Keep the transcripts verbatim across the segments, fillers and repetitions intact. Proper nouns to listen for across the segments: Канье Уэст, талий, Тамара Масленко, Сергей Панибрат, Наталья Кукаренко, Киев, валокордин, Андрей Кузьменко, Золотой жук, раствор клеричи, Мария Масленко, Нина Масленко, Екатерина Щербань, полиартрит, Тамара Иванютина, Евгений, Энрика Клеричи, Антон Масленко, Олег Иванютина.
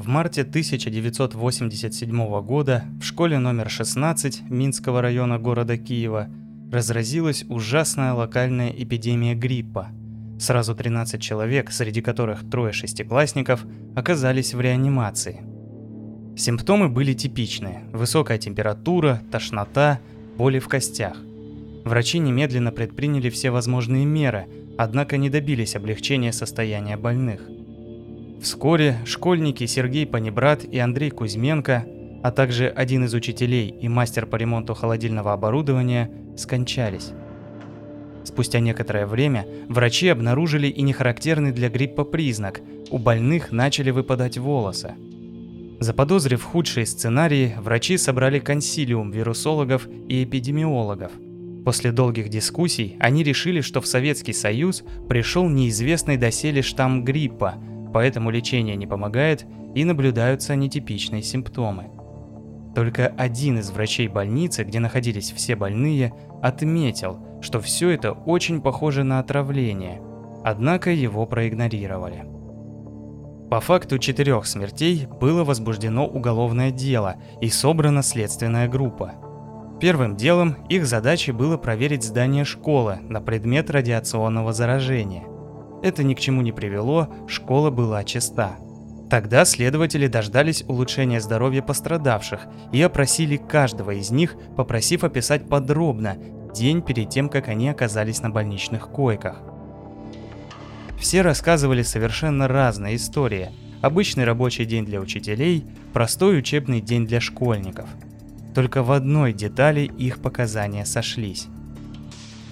В марте тысяча девятьсот восемьдесят седьмого года в школе номер шестнадцать Минского района города Киева разразилась ужасная локальная эпидемия гриппа. Сразу тринадцать человек, среди которых трое шестиклассников, оказались в реанимации. Симптомы были типичные – высокая температура, тошнота, боли в костях. Врачи немедленно предприняли все возможные меры, однако не добились облегчения состояния больных. Вскоре школьники Сергей Панибрат и Андрей Кузьменко, а также один из учителей и мастер по ремонту холодильного оборудования, скончались. Спустя некоторое время врачи обнаружили и нехарактерный для гриппа признак – у больных начали выпадать волосы. Заподозрив худшие сценарии, врачи собрали консилиум вирусологов и эпидемиологов. После долгих дискуссий они решили, что в Советский Союз пришел неизвестный доселе штамм гриппа, поэтому лечение не помогает и наблюдаются нетипичные симптомы. Только один из врачей больницы, где находились все больные, отметил, что все это очень похоже на отравление, однако его проигнорировали. По факту четырех смертей было возбуждено уголовное дело и собрана следственная группа. Первым делом их задачей было проверить здание школы на предмет радиационного заражения. Это ни к чему не привело, школа была чиста. Тогда следователи дождались улучшения здоровья пострадавших и опросили каждого из них, попросив описать подробно день перед тем, как они оказались на больничных койках. Все рассказывали совершенно разные истории. Обычный рабочий день для учителей, простой учебный день для школьников. Только в одной детали их показания сошлись.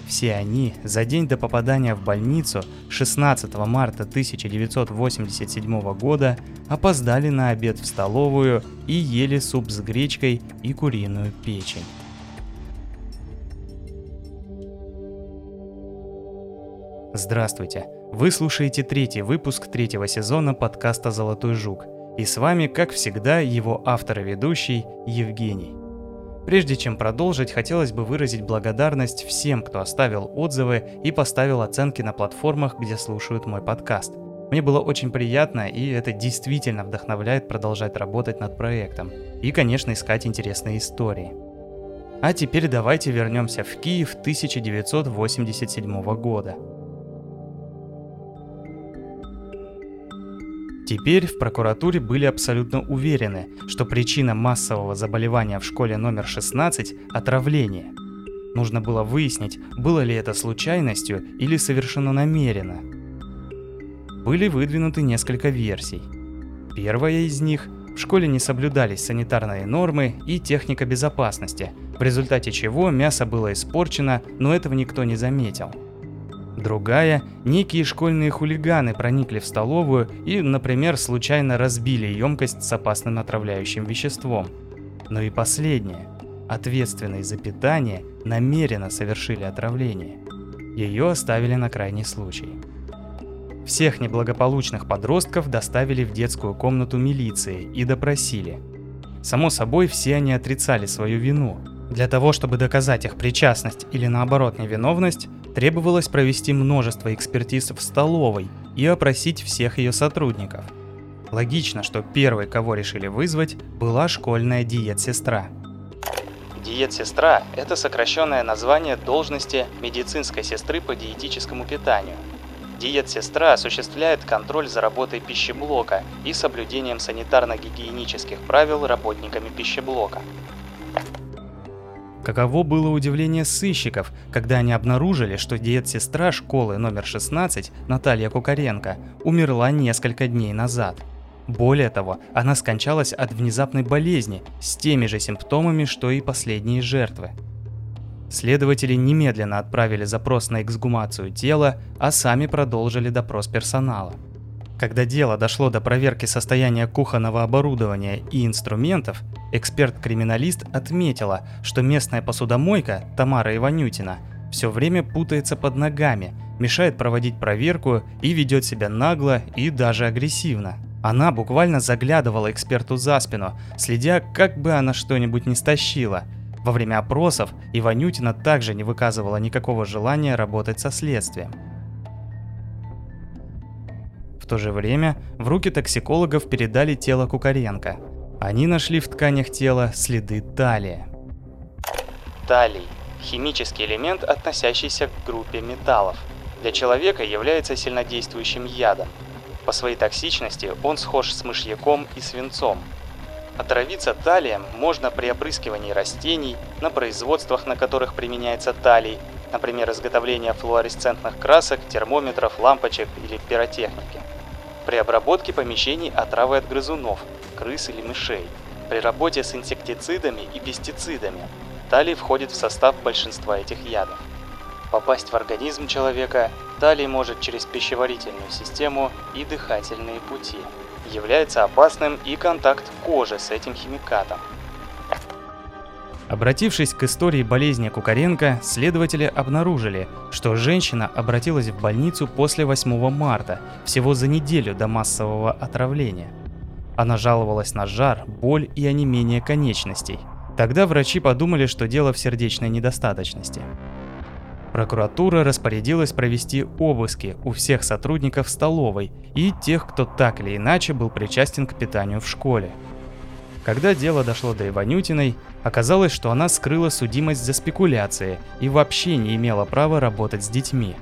Все они за день до попадания в больницу шестнадцатого марта тысяча девятьсот восемьдесят седьмого года опоздали на обед в столовую и ели суп с гречкой и куриную печень. Здравствуйте! Вы слушаете третий выпуск третьего сезона подкаста «Золотой жук». И с вами, как всегда, его автор и ведущий Евгений. Прежде чем продолжить, хотелось бы выразить благодарность всем, кто оставил отзывы и поставил оценки на платформах, где слушают мой подкаст. Мне было очень приятно, и это действительно вдохновляет продолжать работать над проектом. И, конечно, искать интересные истории. А теперь давайте вернемся в Киев тысяча девятьсот восемьдесят седьмого года. Теперь в прокуратуре были абсолютно уверены, что причина массового заболевания в школе номер шестнадцать – отравление. Нужно было выяснить, было ли это случайностью или совершено намеренно. Были выдвинуты несколько версий. Первая из них – в школе не соблюдались санитарные нормы и техника безопасности, в результате чего мясо было испорчено, но этого никто не заметил. Другая – некие школьные хулиганы проникли в столовую и, например, случайно разбили емкость с опасным отравляющим веществом. Но и последнее – ответственные за питание намеренно совершили отравление. Ее оставили на крайний случай. Всех неблагополучных подростков доставили в детскую комнату милиции и допросили. Само собой, все они отрицали свою вину. Для того, чтобы доказать их причастность или наоборот невиновность, требовалось провести множество экспертиз в столовой и опросить всех ее сотрудников. Логично, что первой, кого решили вызвать, была школьная диетсестра. Диетсестра – это сокращенное название должности медицинской сестры по диетическому питанию. Диетсестра осуществляет контроль за работой пищеблока и соблюдением санитарно-гигиенических правил работниками пищеблока. Каково было удивление сыщиков, когда они обнаружили, что диетсестра школы номер шестнадцать Наталья Кукаренко умерла несколько дней назад. Более того, она скончалась от внезапной болезни с теми же симптомами, что и последние жертвы. Следователи немедленно отправили запрос на эксгумацию тела, а сами продолжили допрос персонала. Когда дело дошло до проверки состояния кухонного оборудования и инструментов, эксперт-криминалист отметила, что местная посудомойка Тамара Иванютина все время путается под ногами, мешает проводить проверку и ведет себя нагло и даже агрессивно. Она буквально заглядывала эксперту за спину, следя, как бы она что-нибудь не стащила. Во время опросов Иванютина также не выказывала никакого желания работать со следствием. В то же время в руки токсикологов передали тело Кукаренко. Они нашли в тканях тела следы талия. Талий – химический элемент, относящийся к группе металлов. Для человека является сильнодействующим ядом. По своей токсичности он схож с мышьяком и свинцом. Отравиться талием можно при опрыскивании растений, на производствах, на которых применяется талий, например, изготовление флуоресцентных красок, термометров, лампочек или пиротехники. При обработке помещений отравы от грызунов, крыс или мышей. При работе с инсектицидами и пестицидами талий входит в состав большинства этих ядов. Попасть в организм человека талий может через пищеварительную систему и дыхательные пути. Является опасным и контакт кожи с этим химикатом. Обратившись к истории болезни Кукаренко, следователи обнаружили, что женщина обратилась в больницу после восьмого марта, всего за неделю до массового отравления. Она жаловалась на жар, боль и онемение конечностей. Тогда врачи подумали, что дело в сердечной недостаточности. Прокуратура распорядилась провести обыски у всех сотрудников столовой и тех, кто так или иначе был причастен к питанию в школе. Когда дело дошло до Иванютиной, оказалось, что она скрыла судимость за спекуляции и вообще не имела права работать с детьми.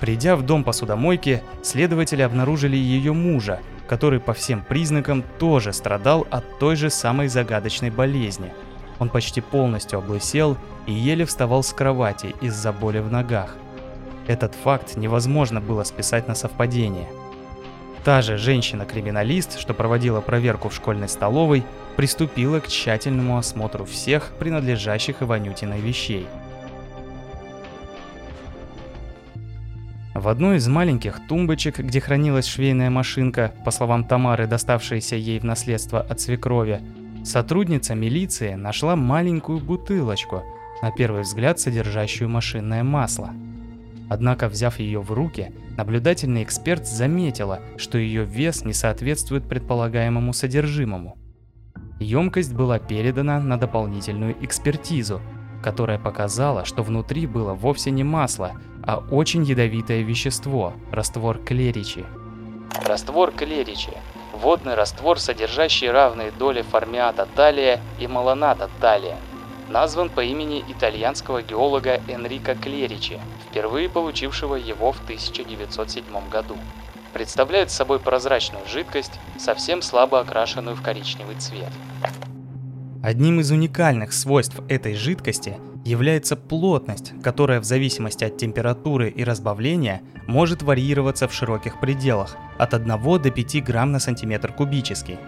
Придя в дом посудомойки, следователи обнаружили ее мужа, который по всем признакам тоже страдал от той же самой загадочной болезни. Он почти полностью облысел и еле вставал с кровати из-за боли в ногах. Этот факт невозможно было списать на совпадение. Та же женщина-криминалист, что проводила проверку в школьной столовой, приступила к тщательному осмотру всех принадлежащих Иванютиной вещей. В одной из маленьких тумбочек, где хранилась швейная машинка, по словам Тамары, доставшаяся ей в наследство от свекрови, сотрудница милиции нашла маленькую бутылочку, на первый взгляд содержащую машинное масло. Однако, взяв ее в руки, наблюдательный эксперт заметила, что ее вес не соответствует предполагаемому содержимому. Емкость была передана на дополнительную экспертизу, которая показала, что внутри было вовсе не масло, а очень ядовитое вещество – раствор клеричи. Раствор клеричи. Водный раствор, содержащий равные доли формиата талия и малоната талия, назван по имени итальянского геолога Энрика Клеричи, впервые получившего его в тысяча девятьсот седьмом году. Представляет собой прозрачную жидкость, совсем слабо окрашенную в коричневый цвет. Одним из уникальных свойств этой жидкости является плотность, которая в зависимости от температуры и разбавления может варьироваться в широких пределах от одного до пяти грамм на сантиметр кубический.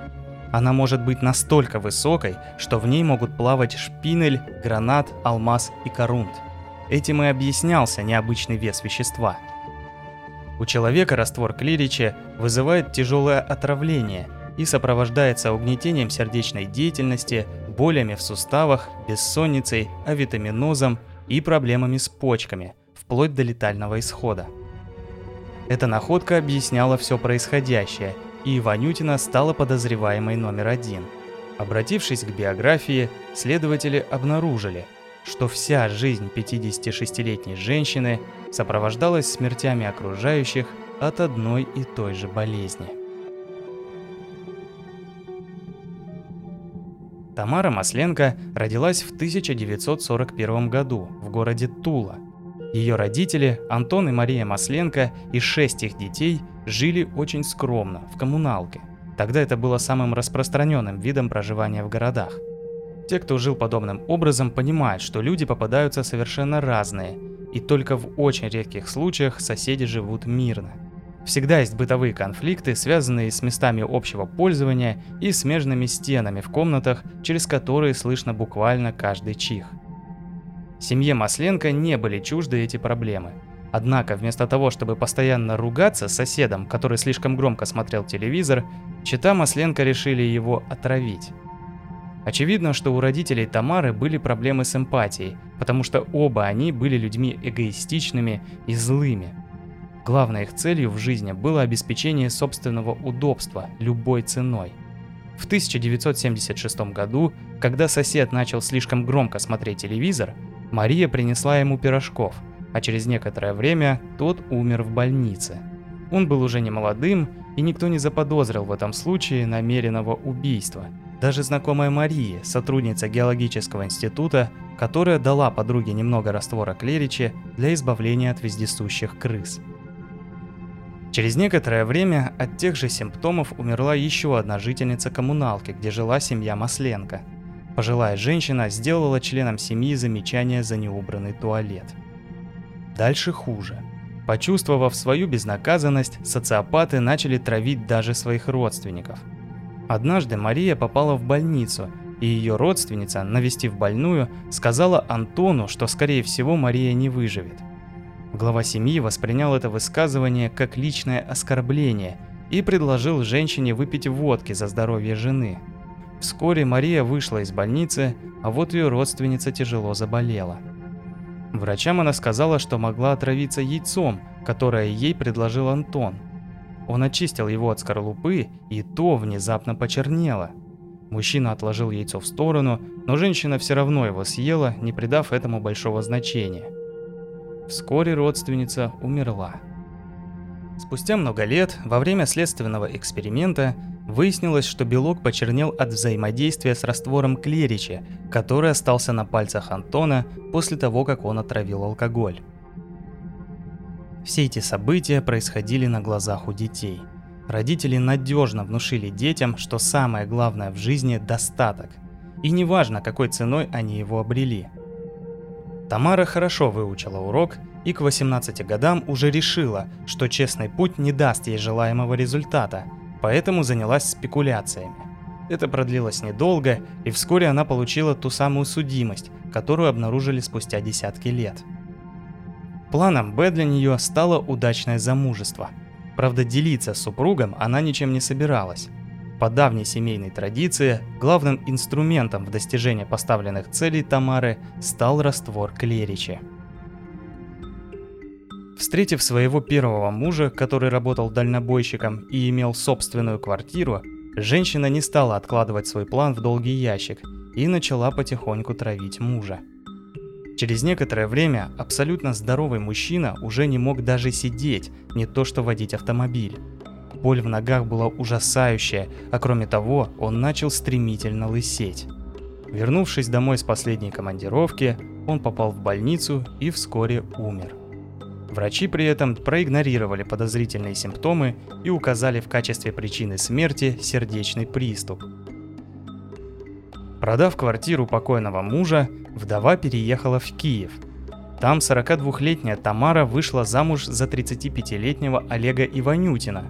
Она может быть настолько высокой, что в ней могут плавать шпинель, гранат, алмаз и корунд. Этим и объяснялся необычный вес вещества. У человека раствор клеричи вызывает тяжелое отравление и сопровождается угнетением сердечной деятельности, болями в суставах, бессонницей, авитаминозом и проблемами с почками, вплоть до летального исхода. Эта находка объясняла все происходящее, и Иванютина стала подозреваемой номер один. Обратившись к биографии, следователи обнаружили, что вся жизнь пятидесятишестилетней женщины сопровождалась смертями окружающих от одной и той же болезни. Тамара Масленко родилась в тысяча девятьсот сорок первом году в городе Тула. Ее родители, Антон и Мария Масленко, и шесть их детей жили очень скромно, в коммуналке. Тогда это было самым распространенным видом проживания в городах. Те, кто жил подобным образом, понимают, что люди попадаются совершенно разные, и только в очень редких случаях соседи живут мирно. Всегда есть бытовые конфликты, связанные с местами общего пользования и смежными стенами в комнатах, через которые слышно буквально каждый чих. Семье Масленко не были чужды эти проблемы. Однако, вместо того, чтобы постоянно ругаться с соседом, который слишком громко смотрел телевизор, чета Масленко решили его отравить. Очевидно, что у родителей Тамары были проблемы с эмпатией, потому что оба они были людьми эгоистичными и злыми. Главной их целью в жизни было обеспечение собственного удобства любой ценой. В тысяча девятьсот семьдесят шестом году, когда сосед начал слишком громко смотреть телевизор, Мария принесла ему пирожков, а через некоторое время тот умер в больнице. Он был уже не молодым, и никто не заподозрил в этом случае намеренного убийства. Даже знакомая Мария, сотрудница геологического института, которая дала подруге немного раствора клеричи для избавления от вездесущих крыс. Через некоторое время от тех же симптомов умерла еще одна жительница коммуналки, где жила семья Масленко. Пожилая женщина сделала членам семьи замечание за неубранный туалет. Дальше хуже. Почувствовав свою безнаказанность, социопаты начали травить даже своих родственников. Однажды Мария попала в больницу, и ее родственница, навестив больную, сказала Антону, что, скорее всего, Мария не выживет. Глава семьи воспринял это высказывание как личное оскорбление и предложил женщине выпить водки за здоровье жены. Вскоре Мария вышла из больницы, а вот ее родственница тяжело заболела. Врачам она сказала, что могла отравиться яйцом, которое ей предложил Антон. Он очистил его от скорлупы, и то внезапно почернело. Мужчина отложил яйцо в сторону, но женщина все равно его съела, не придав этому большого значения. Вскоре родственница умерла. Спустя много лет, во время следственного эксперимента, выяснилось, что белок почернел от взаимодействия с раствором клеричи, который остался на пальцах Антона после того, как он отравил алкоголь. Все эти события происходили на глазах у детей. Родители надежно внушили детям, что самое главное в жизни – достаток. И неважно, какой ценой они его обрели. Тамара хорошо выучила урок и к восемнадцати годам уже решила, что честный путь не даст ей желаемого результата, поэтому занялась спекуляциями. Это продлилось недолго, и вскоре она получила ту самую судимость, которую обнаружили спустя десятки лет. Планом Б для нее стало удачное замужество. Правда, делиться с супругом она ничем не собиралась. По давней семейной традиции, главным инструментом в достижении поставленных целей Тамары стал раствор клеричи. Встретив своего первого мужа, который работал дальнобойщиком и имел собственную квартиру, женщина не стала откладывать свой план в долгий ящик и начала потихоньку травить мужа. Через некоторое время абсолютно здоровый мужчина уже не мог даже сидеть, не то что водить автомобиль. Боль в ногах была ужасающая, а кроме того, он начал стремительно лысеть. Вернувшись домой с последней командировки, он попал в больницу и вскоре умер. Врачи при этом проигнорировали подозрительные симптомы и указали в качестве причины смерти сердечный приступ. Продав квартиру покойного мужа, вдова переехала в Киев. Там сорокадвухлетняя Тамара вышла замуж за тридцатипятилетнего Олега Иванютина.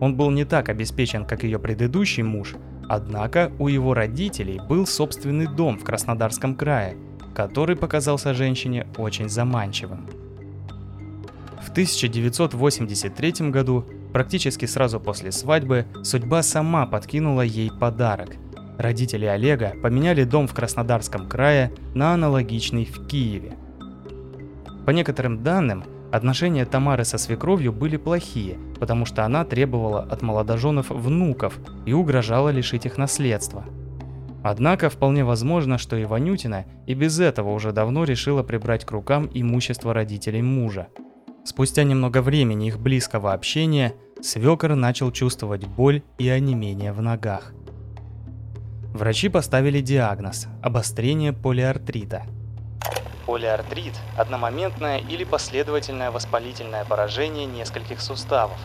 Он был не так обеспечен, как ее предыдущий муж, однако у его родителей был собственный дом в Краснодарском крае, который показался женщине очень заманчивым. В тысяча девятьсот восемьдесят третьем году, практически сразу после свадьбы, судьба сама подкинула ей подарок. Родители Олега поменяли дом в Краснодарском крае на аналогичный в Киеве. По некоторым данным, отношения Тамары со свекровью были плохие, потому что она требовала от молодоженов внуков и угрожала лишить их наследства. Однако вполне возможно, что Иванютина и без этого уже давно решила прибрать к рукам имущество родителей мужа. Спустя немного времени их близкого общения свекор начал чувствовать боль и онемение в ногах. Врачи поставили диагноз – обострение полиартрита. Полиартрит – одномоментное или последовательное воспалительное поражение нескольких суставов.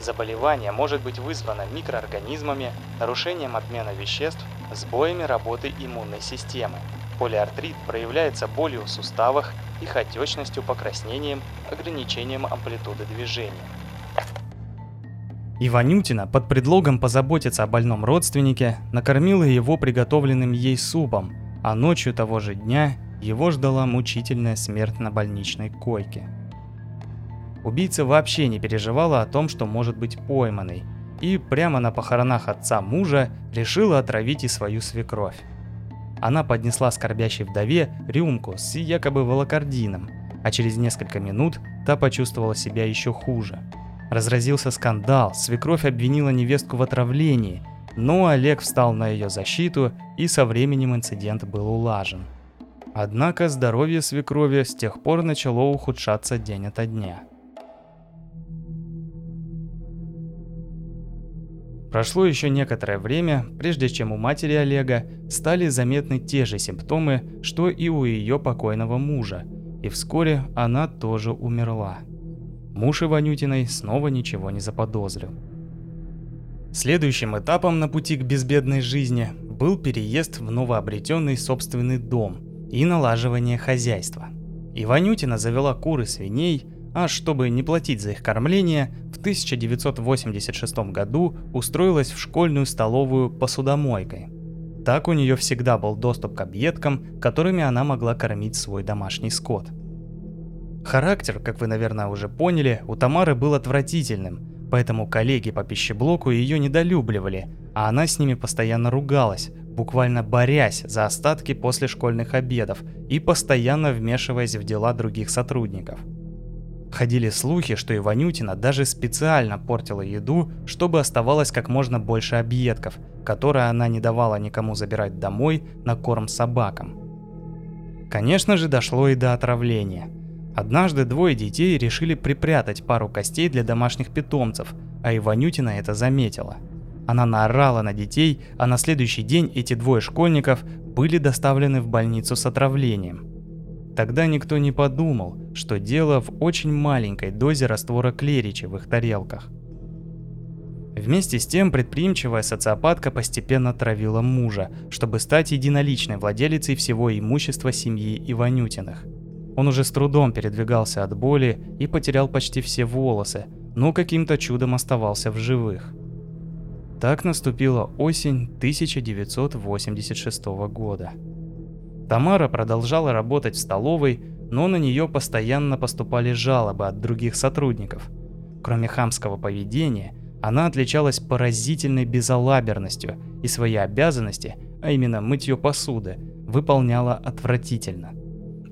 Заболевание может быть вызвано микроорганизмами, нарушением обмена веществ, сбоями работы иммунной системы. Полиартрит проявляется болью в суставах, их отечностью, покраснением, ограничением амплитуды движения. Иванютина под предлогом позаботиться о больном родственнике накормила его приготовленным ей супом, а ночью того же дня его ждала мучительная смерть на больничной койке. Убийца вообще не переживала о том, что может быть пойманной, и прямо на похоронах отца мужа решила отравить и свою свекровь. Она поднесла скорбящей вдове рюмку с якобы валокордином, а через несколько минут та почувствовала себя еще хуже. Разразился скандал, свекровь обвинила невестку в отравлении, но Олег встал на ее защиту, и со временем инцидент был улажен. Однако здоровье свекрови с тех пор начало ухудшаться день ото дня. Прошло еще некоторое время, прежде чем у матери Олега стали заметны те же симптомы, что и у ее покойного мужа, и вскоре она тоже умерла. Муж Иванютиной снова ничего не заподозрил. Следующим этапом на пути к безбедной жизни был переезд в новообретенный собственный дом и налаживание хозяйства. Иванютина завела кур и свиней, а чтобы не платить за их кормление, в тысяча девятьсот восемьдесят шестом году устроилась в школьную столовую посудомойкой. Так у нее всегда был доступ к объедкам, которыми она могла кормить свой домашний скот. Характер, как вы, наверное, уже поняли, у Тамары был отвратительным, поэтому коллеги по пищеблоку ее недолюбливали, а она с ними постоянно ругалась, буквально борясь за остатки после школьных обедов и постоянно вмешиваясь в дела других сотрудников. Ходили слухи, что Иванютина даже специально портила еду, чтобы оставалось как можно больше объедков, которые она не давала никому забирать домой на корм собакам. Конечно же, дошло и до отравления. Однажды двое детей решили припрятать пару костей для домашних питомцев, а Иванютина это заметила. Она наорала на детей, а на следующий день эти двое школьников были доставлены в больницу с отравлением. Тогда никто не подумал, что дело в очень маленькой дозе раствора клеричи в их тарелках. Вместе с тем предприимчивая социопатка постепенно травила мужа, чтобы стать единоличной владелицей всего имущества семьи Иванютиных. Он уже с трудом передвигался от боли и потерял почти все волосы, но каким-то чудом оставался в живых. Так наступила осень тысяча девятьсот восемьдесят шестого года. Тамара продолжала работать в столовой, но на нее постоянно поступали жалобы от других сотрудников. Кроме хамского поведения, она отличалась поразительной безалаберностью и свои обязанности, а именно мытье посуды, выполняла отвратительно.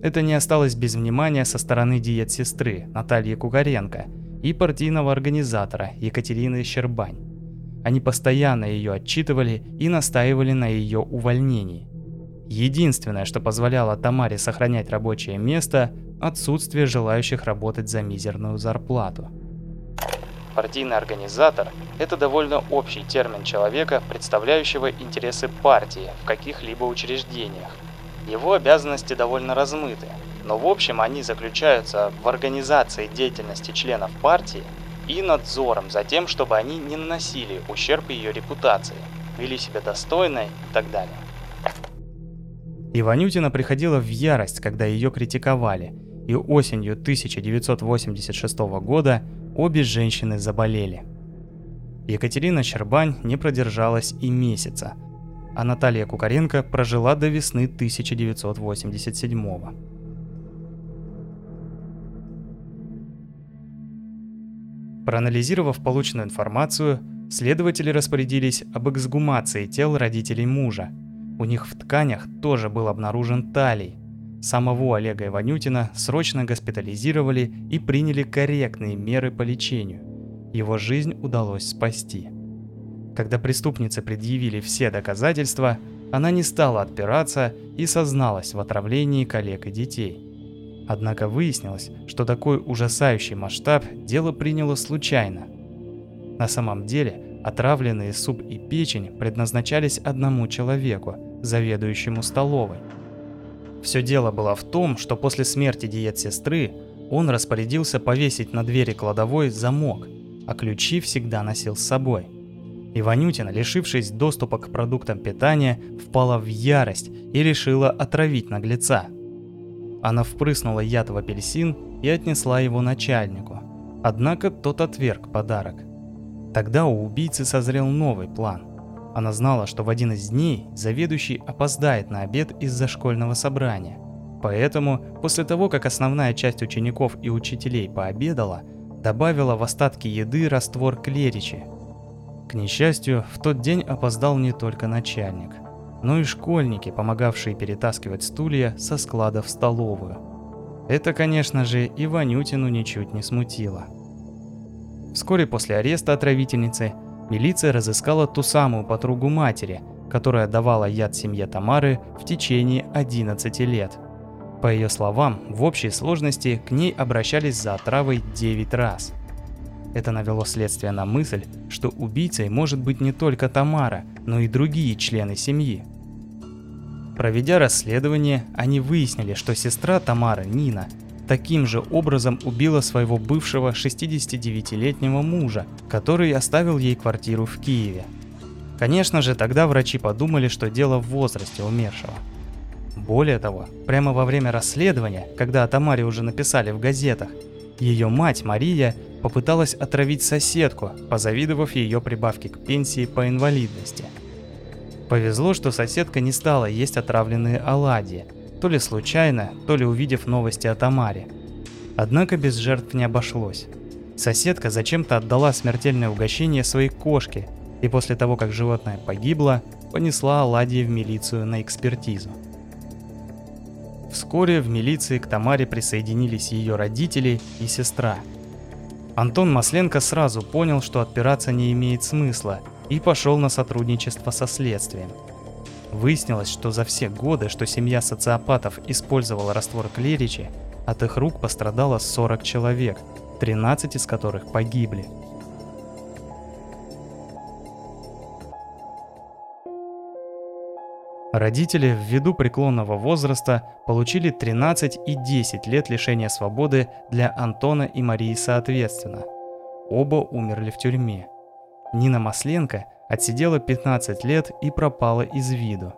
Это не осталось без внимания со стороны диет-сестры Натальи Кукаренко и партийного организатора Екатерины Щербань. Они постоянно ее отчитывали и настаивали на ее увольнении. Единственное, что позволяло Тамаре сохранять рабочее место – отсутствие желающих работать за мизерную зарплату. Партийный организатор – это довольно общий термин человека, представляющего интересы партии в каких-либо учреждениях. Его обязанности довольно размыты, но в общем они заключаются в организации деятельности членов партии и надзором за тем, чтобы они не наносили ущерб ее репутации, вели себя достойно и так далее. Иванютина приходила в ярость, когда ее критиковали, и осенью тысяча девятьсот восемьдесят шестого года обе женщины заболели. Екатерина Щербань не продержалась и месяца, а Наталья Кукаренко прожила до весны тысяча девятьсот восемьдесят седьмого. Проанализировав полученную информацию, следователи распорядились об эксгумации тел родителей мужа. У них в тканях тоже был обнаружен талий. Самого Олега Иванютина срочно госпитализировали и приняли корректные меры по лечению. Его жизнь удалось спасти. Когда преступнице предъявили все доказательства, она не стала отпираться и созналась в отравлении коллег и детей. Однако выяснилось, что такой ужасающий масштаб дело приняло случайно. На самом деле, отравленные суп и печень предназначались одному человеку, заведующему столовой. Все дело было в том, что после смерти диет-сестры он распорядился повесить на двери кладовой замок, а ключи всегда носил с собой. Иванютина, лишившись доступа к продуктам питания, впала в ярость и решила отравить наглеца. Она впрыснула яд в апельсин и отнесла его начальнику, однако тот отверг подарок. Тогда у убийцы созрел новый план. Она знала, что в один из дней заведующий опоздает на обед из-за школьного собрания. Поэтому, после того, как основная часть учеников и учителей пообедала, добавила в остатки еды раствор клеричи. К несчастью, в тот день опоздал не только начальник, но и школьники, помогавшие перетаскивать стулья со склада в столовую. Это, конечно же, Иванютину ничуть не смутило. Вскоре после ареста отравительницы милиция разыскала ту самую подругу матери, которая давала яд семье Тамары в течение одиннадцати лет. По ее словам, в общей сложности к ней обращались за отравой девять раз. Это навело следствие на мысль, что убийцей может быть не только Тамара, но и другие члены семьи. Проведя расследование, они выяснили, что сестра Тамары, Нина, таким же образом убила своего бывшего шестидесятидевятилетнего мужа, который оставил ей квартиру в Киеве. Конечно же, тогда врачи подумали, что дело в возрасте умершего. Более того, прямо во время расследования, когда о Тамаре уже написали в газетах, ее мать Мария попыталась отравить соседку, позавидовав ее прибавке к пенсии по инвалидности. Повезло, что соседка не стала есть отравленные оладьи, то ли случайно, то ли увидев новости о Тамаре. Однако без жертв не обошлось. Соседка зачем-то отдала смертельное угощение своей кошке и после того, как животное погибло, понесла оладьи в милицию на экспертизу. Вскоре в милиции к Тамаре присоединились ее родители и сестра. Антон Масленко сразу понял, что отпираться не имеет смысла, и пошел на сотрудничество со следствием. Выяснилось, что за все годы, что семья социопатов использовала раствор клеричи, от их рук пострадало сорок человек, тринадцать из которых погибли. Родители ввиду преклонного возраста получили тринадцать и десять лет лишения свободы для Антона и Марии соответственно. Оба умерли в тюрьме. Нина Масленко отсидела пятнадцать лет и пропала из виду.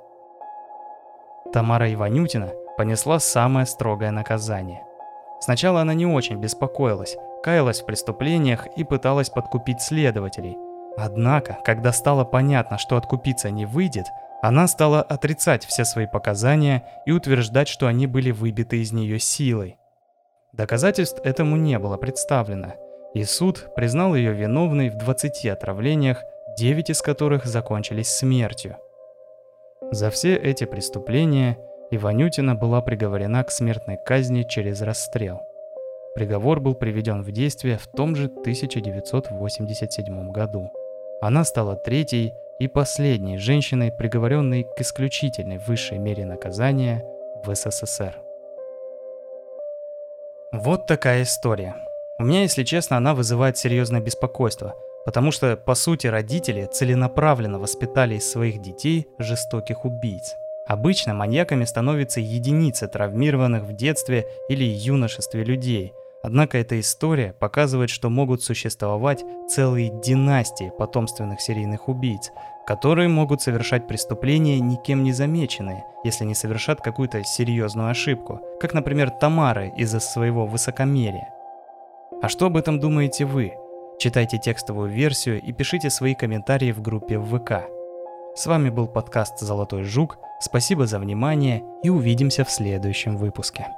Тамара Иванютина понесла самое строгое наказание. Сначала она не очень беспокоилась, каялась в преступлениях и пыталась подкупить следователей. Однако, когда стало понятно, что откупиться не выйдет, она стала отрицать все свои показания и утверждать, что они были выбиты из нее силой. Доказательств этому не было представлено, и суд признал ее виновной в двадцати отравлениях, девять из которых закончились смертью. За все эти преступления Иванютина была приговорена к смертной казни через расстрел. Приговор был приведен в действие в том же тысяча девятьсот восемьдесят седьмом году. Она стала третьей и последней женщиной, приговоренной к исключительной высшей мере наказания в СССР. Вот такая история. У меня, если честно, она вызывает серьезное беспокойство, потому что, по сути, родители целенаправленно воспитали из своих детей жестоких убийц. Обычно маньяками становятся единицы травмированных в детстве или юношестве людей. Однако эта история показывает, что могут существовать целые династии потомственных серийных убийц, которые могут совершать преступления никем не замеченные, если не совершат какую-то серьезную ошибку, как, например, Тамара из-за своего высокомерия. А что об этом думаете вы? Читайте текстовую версию и пишите свои комментарии в группе в ВК. С вами был подкаст «Золотой жук», спасибо за внимание и увидимся в следующем выпуске.